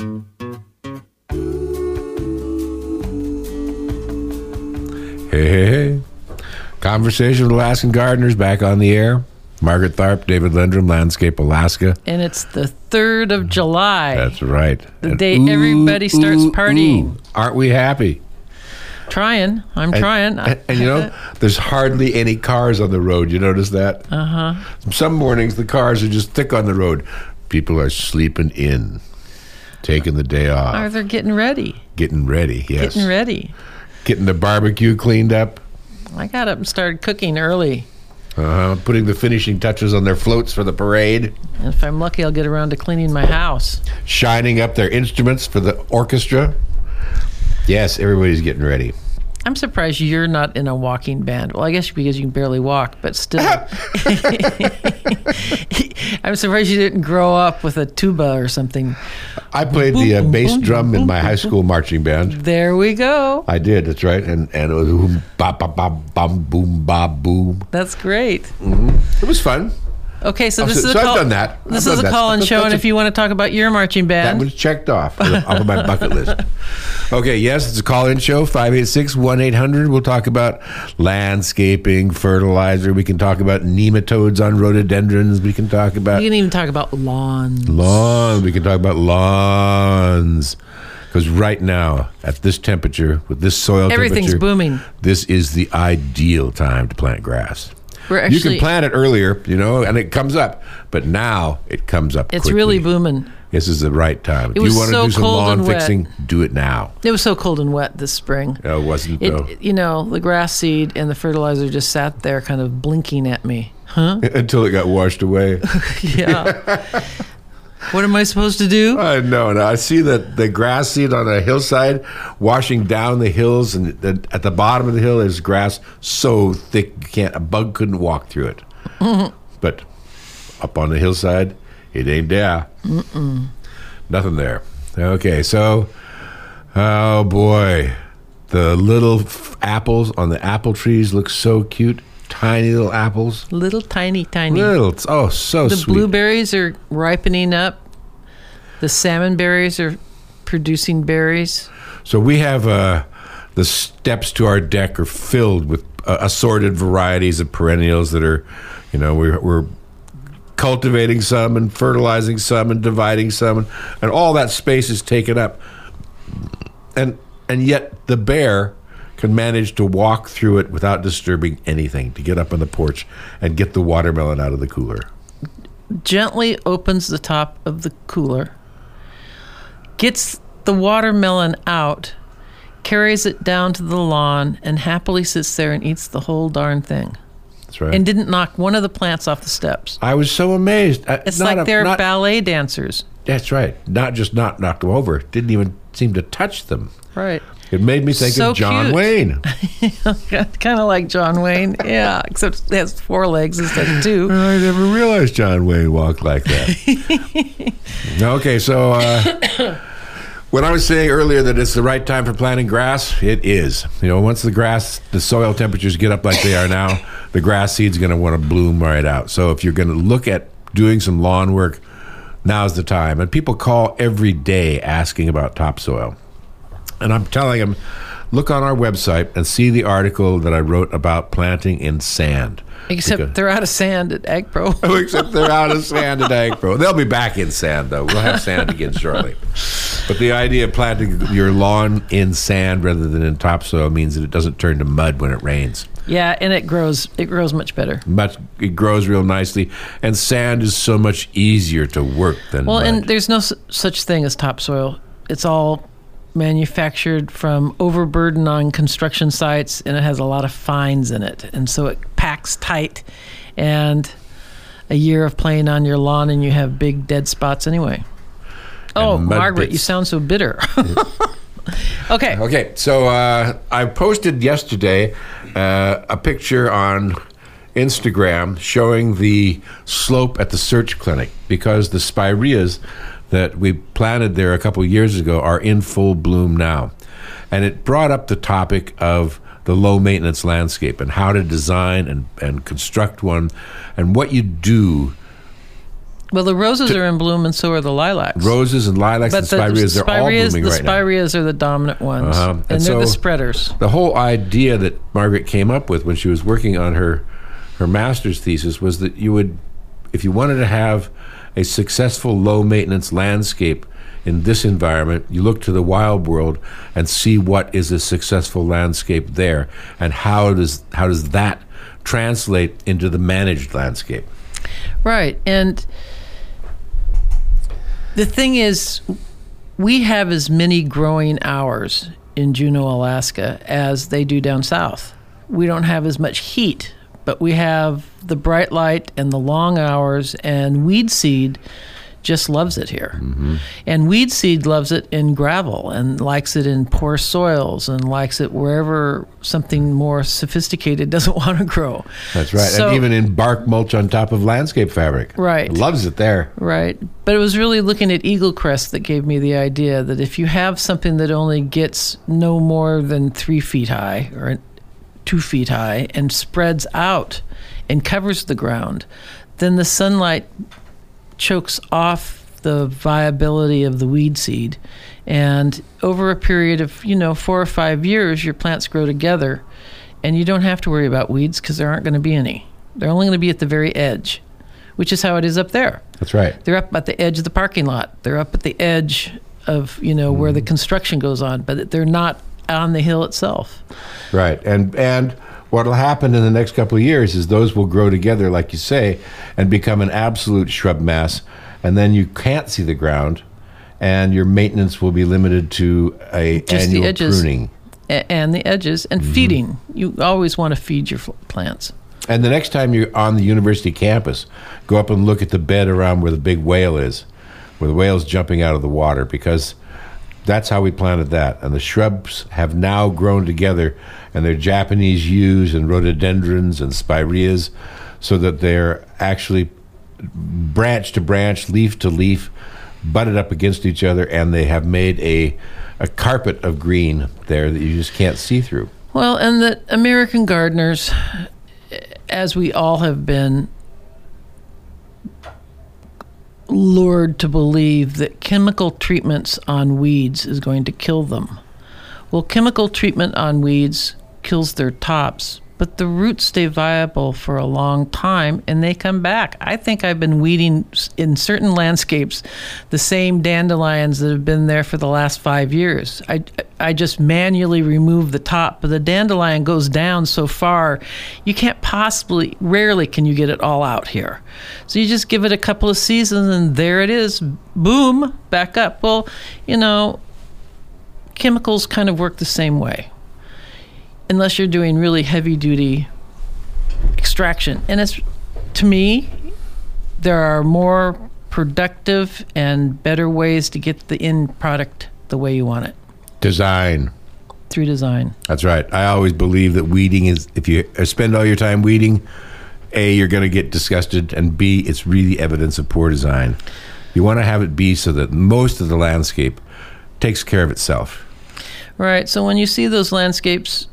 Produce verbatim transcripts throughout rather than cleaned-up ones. Hey, hey, hey. Conversation with Alaskan Gardeners back on the air. Margaret Tharp, David Lendrum, Landscape Alaska. And it's the third of July. That's right. The and day ooh, everybody starts ooh, partying. Ooh. Aren't we happy? Trying. I'm and, trying. And, and you know, there's hardly any cars on the road. You notice that? Uh-huh. Some mornings the cars are just thick on the road. People are sleeping in, taking the day off. Or they're getting ready. Getting ready, yes. Getting ready. Getting the barbecue cleaned up. I got up and started cooking early. Uh-huh. Putting the finishing touches on their floats for the parade. And if I'm lucky, I'll get around to cleaning my house. Shining up their instruments for the orchestra. Yes, everybody's getting ready. I'm surprised you're not in a walking band. Well, I guess because you can barely walk, but still. I'm surprised you didn't grow up with a tuba or something. I played the uh, bass drum in my high school marching band. There we go. I did, that's right. And and it was boom, ba, ba, ba, bum, boom, ba, boom. That's great. Mm-hmm. It was fun. Okay, so this oh, so, is a so call. I've done that. This I've is a call-in show, and if you want to talk about your marching band, that was checked off off of my bucket list. Okay, yes, it's a call-in show. five eight six, one eight hundred. We'll talk about landscaping, fertilizer. We can talk about nematodes on rhododendrons. We can talk about. We can even talk about lawns. Lawns. We can talk about lawns. Because right now, at this temperature, with this soil everything's temperature, booming. This is the ideal time to plant grass. Actually, you can plant it earlier, you know, and it comes up. But now it comes up it's quickly. Really booming. This is the right time. It if you want so to do some lawn fixing, do it now. It was so cold and wet this spring. No, it wasn't, it, though. You know, the grass seed and the fertilizer just sat there kind of blinking at me. Huh? Until it got washed away. Yeah. What am I supposed to do? Uh, no, no. I see that the grass seed on a hillside washing down the hills, and the, at the bottom of the hill is grass so thick you can't a bug couldn't walk through it. Mm-hmm. But up on the hillside, it ain't there. Mm-mm. Nothing there. Okay, so oh boy, the little f- apples on the apple trees look so cute. Tiny little apples. Little tiny, tiny. Little. Oh, so the sweet. The blueberries are ripening up. The salmon berries are producing berries. So we have uh, the steps to our deck are filled with uh, assorted varieties of perennials that are, you know, we're, we're cultivating some and fertilizing some and dividing some. And, and all that space is taken up. And and yet the bear can manage to walk through it without disturbing anything, to get up on the porch and get the watermelon out of the cooler. Gently opens the top of the cooler, gets the watermelon out, carries it down to the lawn, and happily sits there and eats the whole darn thing. That's right. And didn't knock one of the plants off the steps. I was so amazed. It's not like they're not, ballet dancers. That's right. Not just not knocked them over. Didn't even seem to touch them. Right. It made me think so of John cute. Wayne. Kind of like John Wayne, yeah, except it has four legs instead of two. I never realized John Wayne walked like that. Okay, so uh, when I was saying earlier that it's the right time for planting grass, it is. You know, once the grass, the soil temperatures get up like they are now, the grass seed's going to want to bloom right out. So if you're going to look at doing some lawn work, now's the time. And people call every day asking about topsoil. And I'm telling him, look on our website and see the article that I wrote about planting in sand. Except because, they're out of sand at AGPRO. Oh, except they're out of sand at AGPRO. They'll be back in sand, though. We'll have sand again shortly. But the idea of planting your lawn in sand rather than in topsoil means that it doesn't turn to mud when it rains. Yeah, and it grows it grows much better. Much it grows real nicely, and sand is so much easier to work than well, mud. Well, and there's no su- such thing as topsoil. It's all manufactured from overburden on construction sites, and it has a lot of fines in it, and so it packs tight, and a year of playing on your lawn and you have big dead spots anyway. And oh, Margaret bits. You sound so bitter. okay okay so uh I posted yesterday uh a picture on Instagram showing the slope at the search clinic, because the spireas that we planted there a couple years ago are in full bloom now. And it brought up the topic of the low-maintenance landscape and how to design and, and construct one, and what you do Well, the roses to, are in bloom, and so are the lilacs. Roses and lilacs but and the, spireas, the, they're spireas, all blooming right now. The spireas are the dominant ones, uh-huh. and, and so they're the spreaders. The whole idea that Margaret came up with when she was working on her, her master's thesis was that you would, if you wanted to have a successful low-maintenance landscape in this environment, you look to the wild world and see what is a successful landscape there, and how does how does that translate into the managed landscape. Right, and the thing is, we have as many growing hours in Juneau, Alaska, as they do down south. We don't have as much heat, but we have the bright light and the long hours, and weed seed just loves it here. Mm-hmm. And weed seed loves it in gravel and likes it in poor soils and likes it wherever something more sophisticated doesn't want to grow. That's right. So, and even in bark mulch on top of landscape fabric. Right. It loves it there. Right. But it was really looking at Eagle Crest that gave me the idea that if you have something that only gets no more than three feet high or two feet high and spreads out and covers the ground, then the sunlight chokes off the viability of the weed seed, and over a period of you know four or five years your plants grow together and you don't have to worry about weeds because there aren't going to be any. They're only going to be at the very edge, which is how it is up there. That's right. They're up at the edge of the parking lot. They're up at the edge of you know mm-hmm. where the construction goes on, but they're not on the hill itself. Right. And and what'll happen in the next couple of years is those will grow together, like you say, and become an absolute shrub mass, and then you can't see the ground, and your maintenance will be limited to a Just annual the edges. pruning. A- and the edges, and mm-hmm. feeding. You always want to feed your plants. And the next time you're on the university campus, go up and look at the bed around where the big whale is, where the whale's jumping out of the water, because that's how we planted that. And the shrubs have now grown together, and they're Japanese yews and rhododendrons and spireas, so that they're actually branch to branch, leaf to leaf, butted up against each other, and they have made a, a carpet of green there that you just can't see through. Well, and the American gardeners, as we all have been lured to believe that chemical treatments on weeds is going to kill them. Well, chemical treatment on weeds kills their tops, but the roots stay viable for a long time, and they come back. I think I've been weeding in certain landscapes the same dandelions that have been there for the last five years. I, I just manually remove the top, but the dandelion goes down so far, you can't possibly, rarely can you get it all out here. So you just give it a couple of seasons, and there it is, boom, back up. Well, you know, chemicals kind of work the same way, unless you're doing really heavy-duty extraction. And it's, to me, there are more productive and better ways to get the end product the way you want it. Design. Through design. That's right. I always believe that weeding is, if you spend all your time weeding, A, you're going to get disgusted, and B, it's really evidence of poor design. You want to have it be so that most of the landscape takes care of itself. Right. So when you see those landscapes,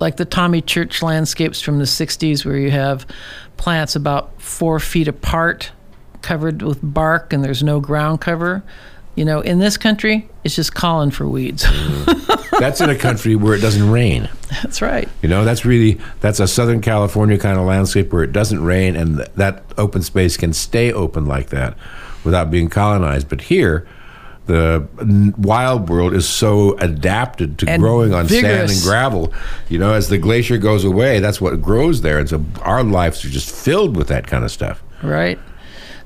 like the Tommy Church landscapes from the sixties, where you have plants about four feet apart, covered with bark, and there's no ground cover. You know, in this country, it's just calling for weeds. Mm. That's in a country where it doesn't rain. That's right. You know, that's really, that's a Southern California kind of landscape where it doesn't rain, and th- that open space can stay open like that without being colonized. But here, the wild world is so adapted to and growing on vigorous. sand and gravel. You know, as the glacier goes away, that's what grows there. And so our lives are just filled with that kind of stuff. Right.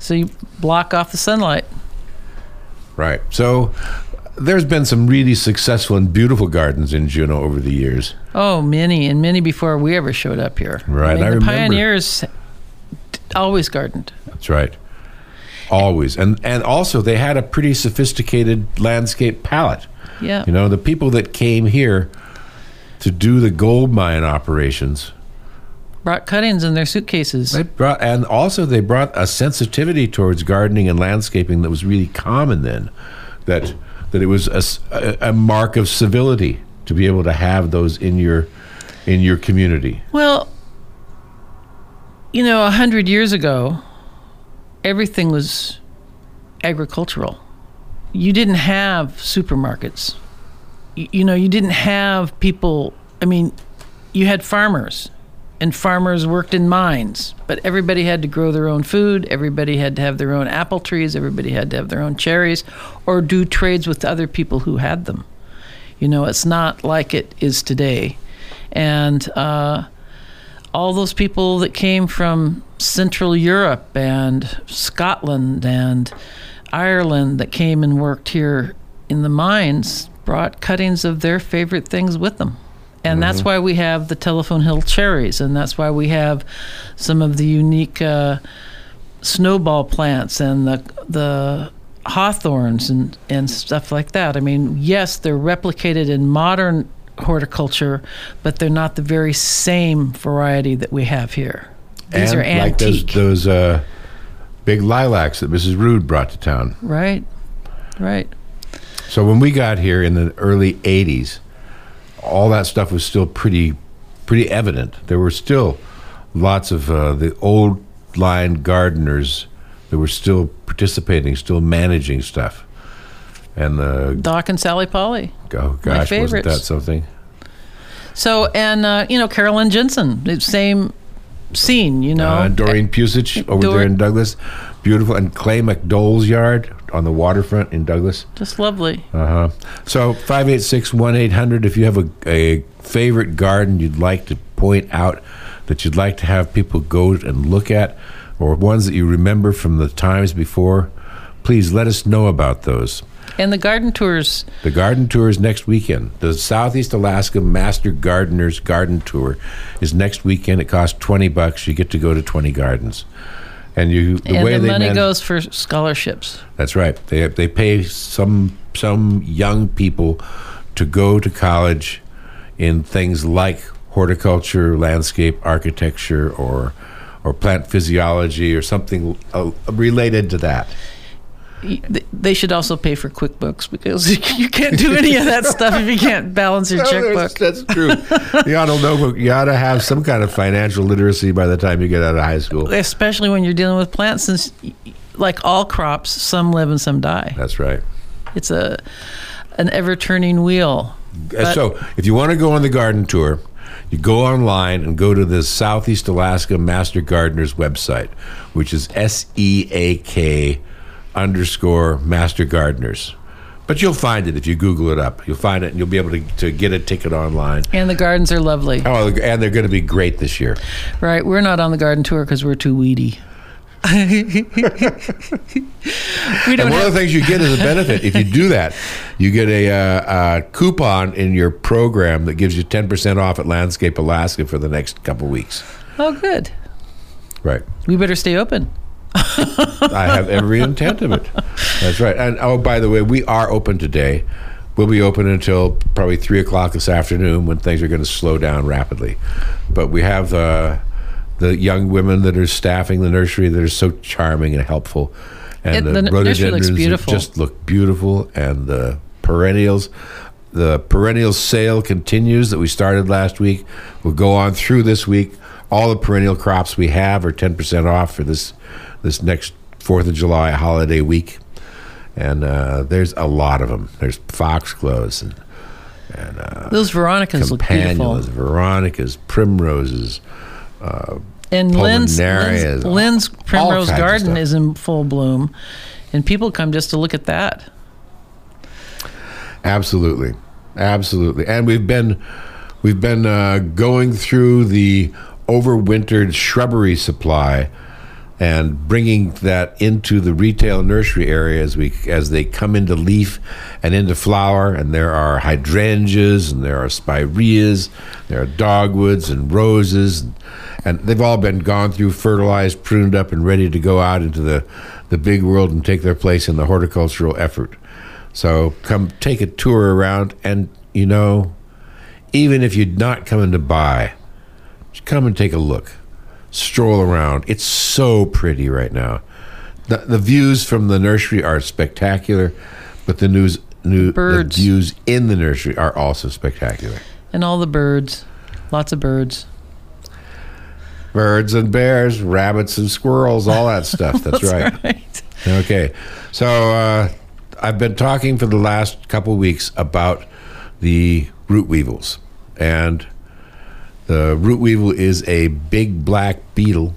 So you block off the sunlight. Right. So there's been some really successful and beautiful gardens in Juneau over the years. Oh, many, and many before we ever showed up here. Right. I mean, I the remember. pioneers always gardened. That's right. Always. And and also they had a pretty sophisticated landscape palette. Yeah. You know, the people that came here to do the gold mine operations brought cuttings in their suitcases. They brought, and also they brought a sensitivity towards gardening and landscaping that was really common then, that that it was a, a mark of civility to be able to have those in your in your community. Well, you know, a hundred years ago, everything was agricultural. You didn't have supermarkets. You, you know, you didn't have people. I mean, you had farmers, and farmers worked in mines, but everybody had to grow their own food. Everybody had to have their own apple trees. Everybody had to have their own cherries or do trades with other people who had them. You know, it's not like it is today. And uh, all those people that came from Central Europe and Scotland and Ireland that came and worked here in the mines brought cuttings of their favorite things with them. And that's why we have the Telephone Hill cherries, and that's why we have some of the unique uh, snowball plants and the the hawthorns and, and stuff like that. I mean, yes, they're replicated in modern horticulture, but they're not the very same variety that we have here. These and are antique. Like those, those uh, big lilacs that Missus Rude brought to town. Right, right. So when we got here in the early eighties, all that stuff was still pretty pretty evident. There were still lots of uh, the old line gardeners that were still participating, still managing stuff. And the Doc and Sally Polly. Oh gosh, wasn't that something? So and uh, you know, Carolyn Jensen, the same scene, you know. Uh, Doreen Pusich over Dor- there in Douglas. Beautiful. And Clay McDowell's yard on the waterfront in Douglas. Just lovely. Uh-huh. So five eight six, one eight hundred, if you have a, a favorite garden you'd like to point out that you'd like to have people go and look at, or ones that you remember from the times before, please let us know about those. And the garden tours. The garden tours next weekend. The Southeast Alaska Master Gardeners Garden Tour is next weekend. It costs twenty bucks. You get to go to twenty gardens. And you, the and way the they money manage, goes for scholarships. That's right. They they pay some some young people to go to college in things like horticulture, landscape architecture, or or plant physiology, or something uh, related to that. They should also pay for QuickBooks, because you can't do any of that stuff if you can't balance your no, checkbook. That's true. You ought to know, you ought to have some kind of financial literacy by the time you get out of high school. Especially when you're dealing with plants, since, like all crops, some live and some die. That's right. It's a an ever-turning wheel. But so if you want to go on the garden tour, you go online and go to the Southeast Alaska Master Gardeners website, which is S E A K underscore Master Gardeners. But you'll find it if you Google it up. You'll find it, and you'll be able to, to get a ticket online. And the gardens are lovely. Oh, and they're going to be great this year. Right. We're not on the garden tour because we're too weedy. we don't and one have- of the things you get as a benefit, if you do that, you get a, uh, a coupon in your program that gives you ten percent off at Landscape Alaska for the next couple weeks. Oh, good. Right. We better stay open. I have every intent of it. That's right. And oh, by the way, we are open today. We'll be open until probably three o'clock this afternoon, when things are going to slow down rapidly. But we have uh, the young women that are staffing the nursery that are so charming and helpful. And it, the, the rhododendrons just look beautiful. And the perennials. The perennial sale continues that we started last week. We'll go on through this week. All the perennial crops we have are ten percent off for this this next fourth of July holiday week. And uh, there's a lot of them. There's foxgloves and, and uh, those veronicas look beautiful. Veronicas, primroses, uh, and Lynn's, Lynn's, Lynn's primrose garden is in full bloom, and people come just to look at that. Absolutely, absolutely. And we've been we've been uh, going through the overwintered shrubbery supply and bringing that into the retail nursery area as we as they come into leaf and into flower. And there are hydrangeas, and there are spireas, there are dogwoods and roses, and, and they've all been gone through, fertilized, pruned up, and ready to go out into the the big world and take their place in the horticultural effort. So come take a tour around, and you know, even if you're not coming to buy, come and take a look, stroll around. It's so pretty right now. The, the views from the nursery are spectacular, but the news, new, the views in the nursery are also spectacular. And all the birds, lots of birds. Birds and bears, rabbits and squirrels, all that stuff. That's, That's right. right. Okay. So uh, I've been talking for the last couple of weeks about the root weevils. And the root weevil is a big black beetle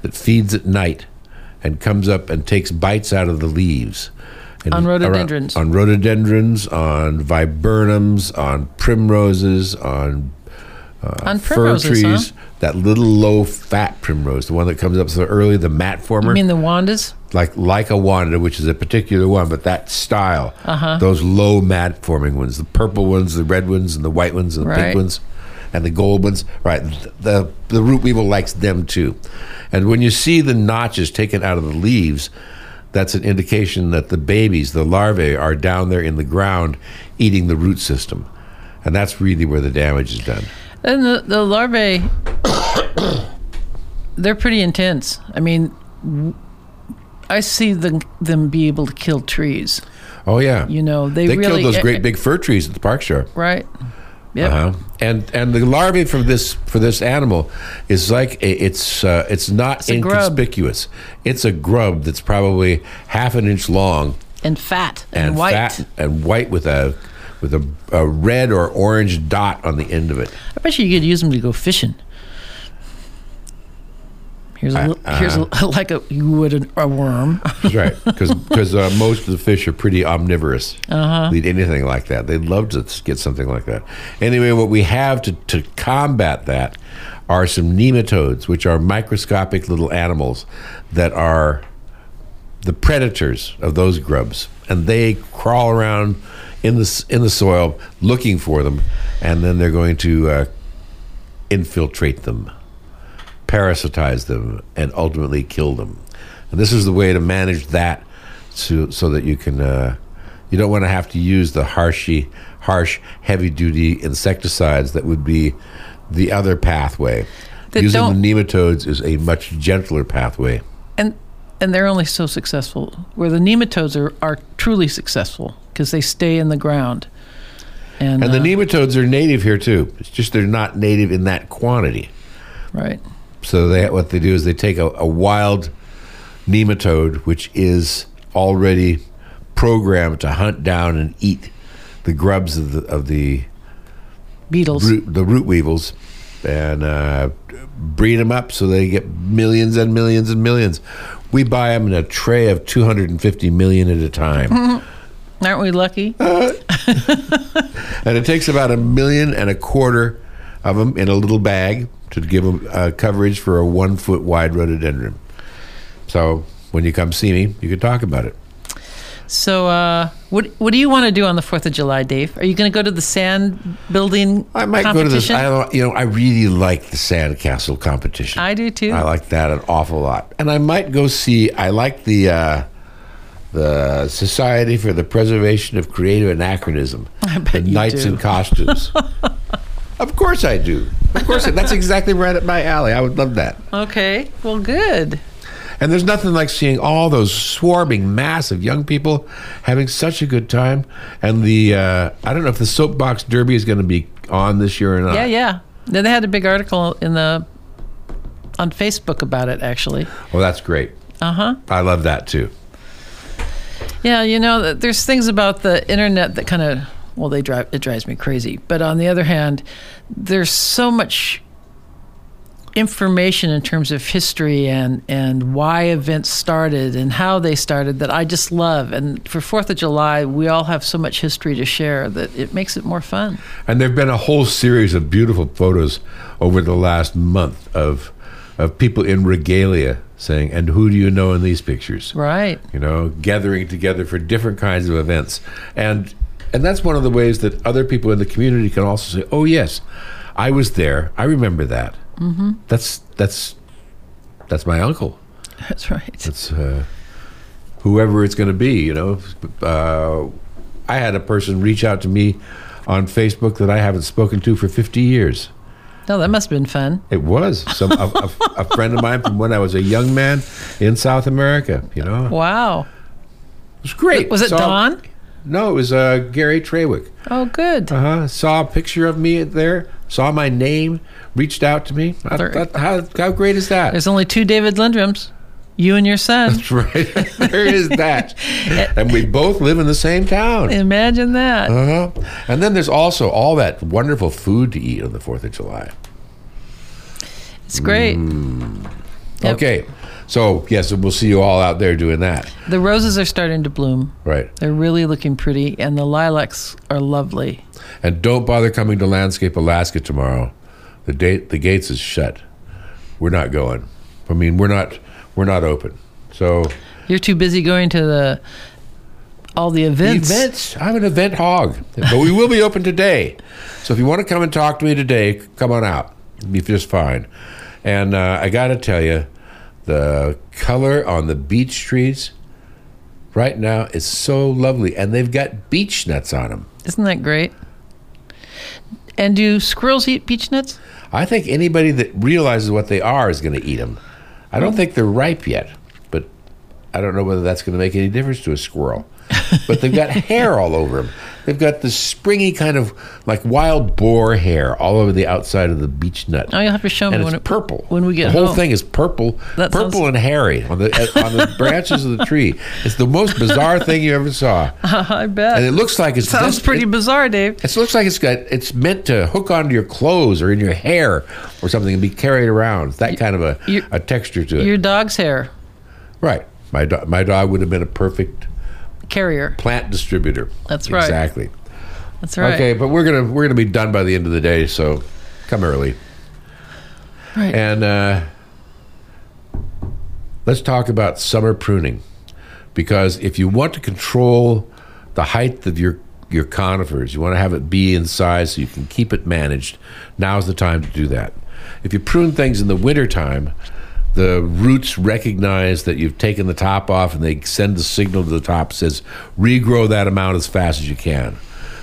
that feeds at night and comes up and takes bites out of the leaves. And on rhododendrons. Around, on rhododendrons, on viburnums, on primroses, on Uh, on fir trees, huh? That little low fat primrose, the one that comes up so early, the mat former. You mean the wandas? Like like a wanda, which is a particular one, but that style. Uh-huh. Those low mat forming ones, the purple ones, the red ones, and the white ones, and the right. pink ones, and the gold ones. Right. The, the, the root weevil likes them too. And when you see the notches taken out of the leaves, that's an indication that the babies, the larvae, are down there in the ground eating the root system. And that's really where the damage is done. And the, the larvae, they're pretty intense. I mean, I see them, them be able to kill trees. Oh, yeah. You know, they, they really... They killed those great big fir trees at the park shore. Right. Yeah. Uh-huh. And and the larvae for this for this animal is like, a, it's uh, it's not it's inconspicuous. Grub. It's a grub that's probably half an inch long. And fat and, and white. Fat and white with a... with a, a red or orange dot on the end of it. I bet you could use them to go fishing. Here's a, uh, li- here's a, like a you would an, a worm. That's right, because uh, most of the fish are pretty omnivorous. Uh-huh. They'd eat anything like that. They'd love to get something like that. Anyway, what we have to, to combat that are some nematodes, which are microscopic little animals that are the predators of those grubs, and they crawl around in the in the soil looking for them, and then they're going to uh, infiltrate them, parasitize them, and ultimately kill them. And this is the way to manage that, so so that you can uh, you don't want to have to use the harshy, harsh, heavy-duty insecticides that would be the other pathway. That Using don't... the nematodes is a much gentler pathway. And and they're only so successful where the nematodes are, are truly successful, because they stay in the ground. And, and the uh, nematodes are native here too. It's just they're not native in that quantity. Right. So they, what they do is they take a, a wild nematode, which is already programmed to hunt down and eat the grubs of the, of the beetles, root, the root weevils, and uh, breed them up so they get millions and millions and millions. We buy them in a tray of two hundred fifty million at a time. Mm-hmm. Aren't we lucky? Uh, and it takes about a million and a quarter of them in a little bag to give them uh, coverage for a one-foot wide rhododendron. So when you come see me, you can talk about it. So uh, what what do you want to do on the fourth of July, Dave? Are you going to go to the sand building competition? I might go to this. I, you know, I really like the sand castle competition. I do too. I like that an awful lot. And I might go see, I like the... Uh, the Society for the Preservation of Creative Anachronism. I bet the you Knights do. In Costumes. Of course I do. Of course. I, that's exactly right up my alley. I would love that. Okay. Well, good. And there's nothing like seeing all those swarming mass of young people having such a good time. And the, uh, I don't know if the Soapbox Derby is going to be on this year or not. Yeah, yeah. They had a big article in the on Facebook about it, actually. Well, that's great. Uh-huh. I love that, too. Yeah, you know, there's things about the internet that kind of, well, they drive it drives me crazy. But on the other hand, there's so much information in terms of history and, and why events started and how they started that I just love. And for fourth of July, we all have so much history to share that it makes it more fun. And there have been a whole series of beautiful photos over the last month of of people in regalia saying, and who do you know in these pictures? Right. You know, gathering together for different kinds of events. And and that's one of the ways that other people in the community can also say, oh, yes, I was there. I remember that. Mm-hmm. That's that's that's my uncle. That's right. That's uh, whoever it's going to be, you know. Uh, I had a person reach out to me on Facebook that I haven't spoken to for fifty years. No, that must have been fun. It was. Some a, a, a friend of mine from when I was a young man in South America, you know. Wow. It was great. Was it saw, Don? No, it was uh, Gary Trawick. Oh, good. Uh-huh. Saw a picture of me there, saw my name, reached out to me. I, I, how, how great is that? There's only two David Lendrums. You and your son. That's right. There is that. And we both live in the same town. Imagine that. Uh-huh. And then there's also all that wonderful food to eat on the fourth of July. It's great. Mm. Yep. Okay. So, yes, we'll see you all out there doing that. The roses are starting to bloom. Right. They're really looking pretty, and the lilacs are lovely. And don't bother coming to Landscape Alaska tomorrow. The date, the gates is shut. We're not going. I mean, we're not... We're not open, so you're too busy going to the all the events. The events. I'm an event hog, but we will be open today. So if you want to come and talk to me today, come on out. It'll be just fine. And uh, I got to tell you, the color on the beech trees right now is so lovely, and they've got beech nuts on them. Isn't that great? And do squirrels eat beech nuts? I think anybody that realizes what they are is going to eat them. I don't think they're ripe yet, but I don't know whether that's going to make any difference to a squirrel. But they've got hair all over them. They've got this springy kind of like wild boar hair all over the outside of the beech nut. Oh, you'll have to show me when it's purple. When we get the whole home. thing is purple, that purple sounds... and hairy on the on the branches of the tree. It's the most bizarre thing you ever saw. Uh, I bet. And it looks like it's sounds this, pretty it, bizarre, Dave. It looks like it's got it's meant to hook onto your clothes or in your hair or something and be carried around. That kind of a your, a texture to it. Your dog's hair. Right. My do- my dog would have been a perfect. Carrier. Plant distributor. That's right. Exactly. That's right. Okay, but we're gonna we're gonna be done by the end of the day, so come early. Right. And uh, let's talk about summer pruning, because if you want to control the height of your your conifers, you want to have it be in size so you can keep it managed. Now's the time to do that. If you prune things in the wintertime, the roots recognize that you've taken the top off, and they send the signal to the top that says, regrow that amount as fast as you can.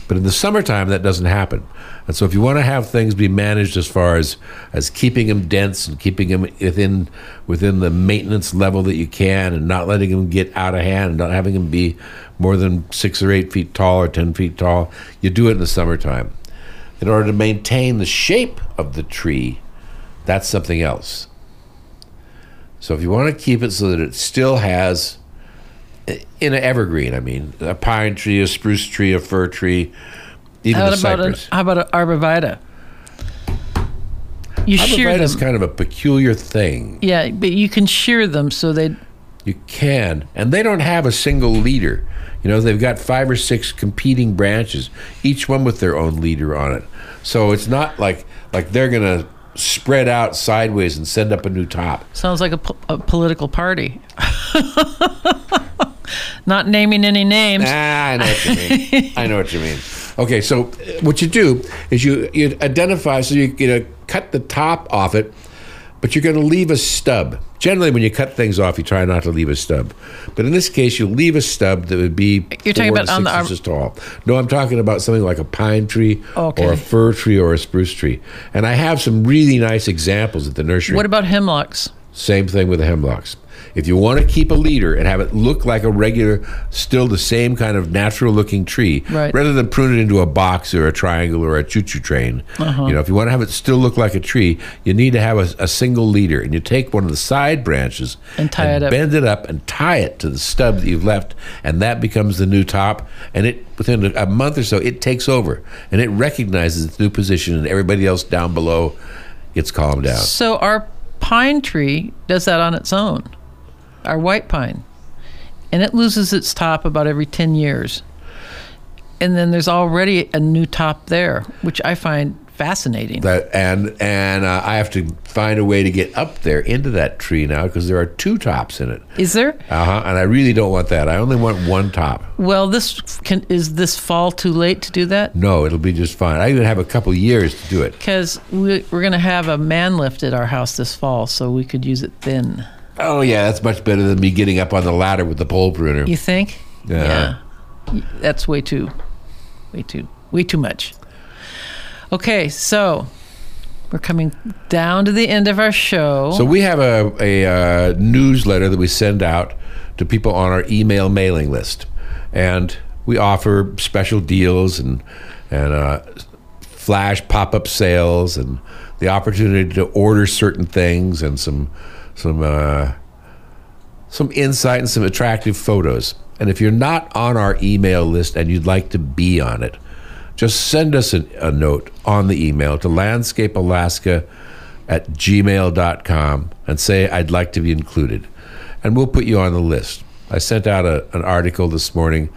But in the summertime, that doesn't happen. And so if you want to have things be managed as far as, as keeping them dense and keeping them within within the maintenance level that you can, and not letting them get out of hand and not having them be more than six or eight feet tall or ten feet tall, you do it in the summertime. In order to maintain the shape of the tree, that's something else. So if you want to keep it so that it still has, in an evergreen, I mean, a pine tree, a spruce tree, a fir tree, even how a cypress. An, how about an arborvitae? You shear them. Is kind of a peculiar thing. Yeah, but you can shear them so they... You can. And they don't have a single leader. You know, they've got five or six competing branches, each one with their own leader on it. So it's not like like they're going to... spread out sideways and send up a new top. Sounds like a, po- a political party. Not naming any names. Ah, I know what you mean. I know what you mean. Okay, so what you do is you, you identify, so you, you know, cut the top off it, but you're going to leave a stub. Generally, when you cut things off, you try not to leave a stub. But in this case, you leave a stub that would be You're talking about on the arm- tall. No, I'm talking about something like a pine tree okay. or a fir tree or a spruce tree. And I have some really nice examples at the nursery. What about hemlocks? Same thing with the hemlocks. If you want to keep a leader and have it look like a regular, still the same kind of natural-looking tree, right. rather than prune it into a box or a triangle or a choo-choo train, uh-huh. you know, if you want to have it still look like a tree, you need to have a, a single leader. And you take one of the side branches and, tie and it up. bend it up and tie it to the stub that you've left, and that becomes the new top. And it within a month or so, it takes over, and it recognizes its new position, and everybody else down below gets calmed down. So our pine tree does that on its own. Our white pine, and it loses its top about every ten years, and then there's already a new top there, which I find fascinating. That, and and uh, I have to find a way to get up there into that tree now, because there are two tops in it. Is there? Uh-huh, and I really don't want that. I only want one top. Well, this can, is this fall too late to do that? No, it'll be just fine. I even have a couple years to do it. Because we, we're going to have a man lift at our house this fall, so we could use it then. Oh, yeah, that's much better than me getting up on the ladder with the pole pruner. You think? Yeah. yeah. That's way too, way too, way too much. Okay, so we're coming down to the end of our show. So we have a, a uh, newsletter that we send out to people on our email mailing list. And we offer special deals and, and uh, flash pop-up sales and the opportunity to order certain things and some some uh, some insight and some attractive photos. And if you're not on our email list and you'd like to be on it, just send us a, a note on the email to landscape alaska at gmail dot com and say, I'd like to be included. And we'll put you on the list. I sent out a, an article this morning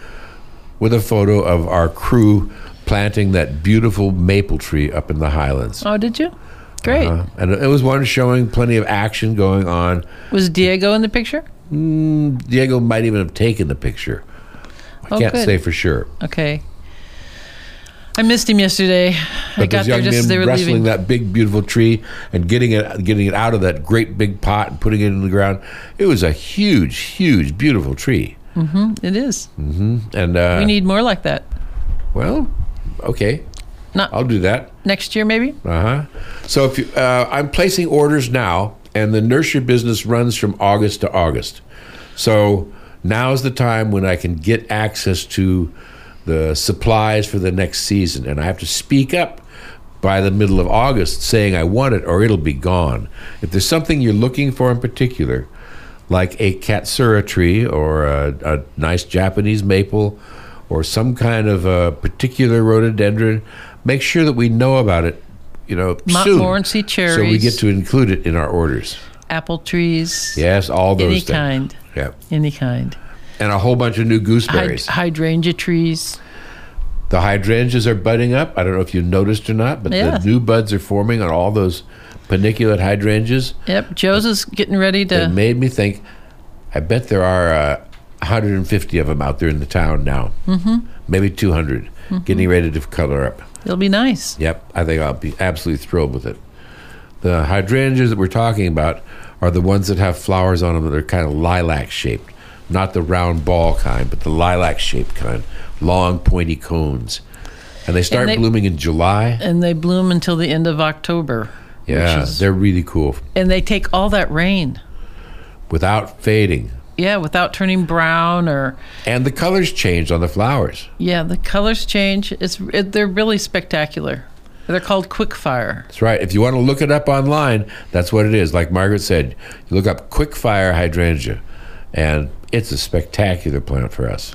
with a photo of our crew planting that beautiful maple tree up in the Highlands. Oh, did you? Great. Uh-huh. And it was one showing plenty of action going on. Was Diego in the picture? Mm, Diego might even have taken the picture. I oh, can't good. say for sure. Okay. I missed him yesterday. But I got there just as they were leaving. Wrestling that big, beautiful tree and getting it, getting it out of that great big pot and putting it in the ground. It was a huge, huge, beautiful tree. Mm-hmm. It is. Mm-hmm. And uh, we need more like that. Well, okay. Not I'll do that next year, maybe. Uh huh. So if you, uh, I'm placing orders now, and the nursery business runs from August to August. So now is the time when I can get access to the supplies for the next season, and I have to speak up by the middle of August saying I want it or it'll be gone. If there's something you're looking for in particular, like a katsura tree or a, a nice Japanese maple or some kind of a particular rhododendron, make sure that we know about it, you know, Montmorency soon, cherries, so we get to include it in our orders. Apple trees. Yes, all those any things. Any kind. Yeah. Any kind. And a whole bunch of new gooseberries. Hyd- hydrangea trees. The hydrangeas are budding up. I don't know if you noticed or not, but yeah. the new buds are forming on all those paniculate hydrangeas. Yep, Joe's is getting ready to... It made me think, I bet there are uh, one hundred fifty of them out there in the town now. Mm-hmm. Maybe two hundred, mm-hmm. getting ready to color up. It'll be nice. Yep, I think I'll be absolutely thrilled with it. The hydrangeas that we're talking about are the ones that have flowers on them that are kind of lilac-shaped. Not the round ball kind, but the lilac-shaped kind, long, pointy cones. And they start and they, blooming in July. And they bloom until the end of October. Yeah, is, they're really cool. And they take all that rain. Without fading. Yeah, without turning brown or... And the colors change on the flowers. Yeah, the colors change. It's it, They're really spectacular. They're called Quick Fire. That's right. If you want to look it up online, that's what it is. Like Margaret said, you look up Quick Fire hydrangea. And it's a spectacular plant for us.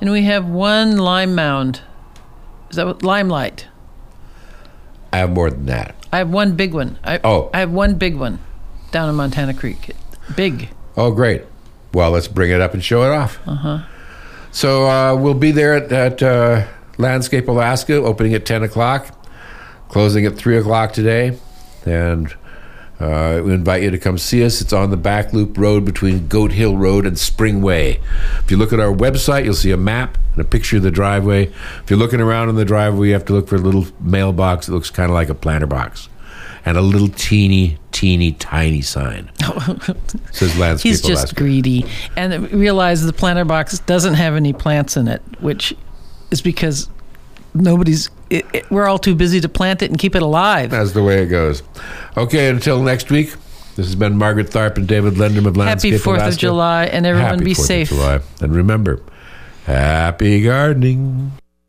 And we have one lime mound. Is that what? Limelight. I have more than that. I have one big one. I, oh. I have one big one down in Montana Creek. Big. Oh, great. Well, let's bring it up and show it off. Uh-huh. So uh, we'll be there at, at uh, Landscape Alaska, opening at ten o'clock, closing at three o'clock today. And... Uh, we invite you to come see us. It's on the Back Loop Road between Goat Hill Road and Springway. If you look at our website, you'll see a map and a picture of the driveway. If you're looking around in the driveway, you have to look for a little mailbox that looks kind of like a planter box. And a little teeny, teeny, tiny sign. Says Landscape He's just Alaska. Greedy. And realize the planter box doesn't have any plants in it, which is because nobody's... It, it, we're all too busy to plant it and keep it alive. That's the way it goes. Okay, until next week, this has been Margaret Tharp and David Lendrum of Landscape Alaska. Happy fourth of July, and everyone happy be safe. Happy fourth of July. And remember, happy gardening.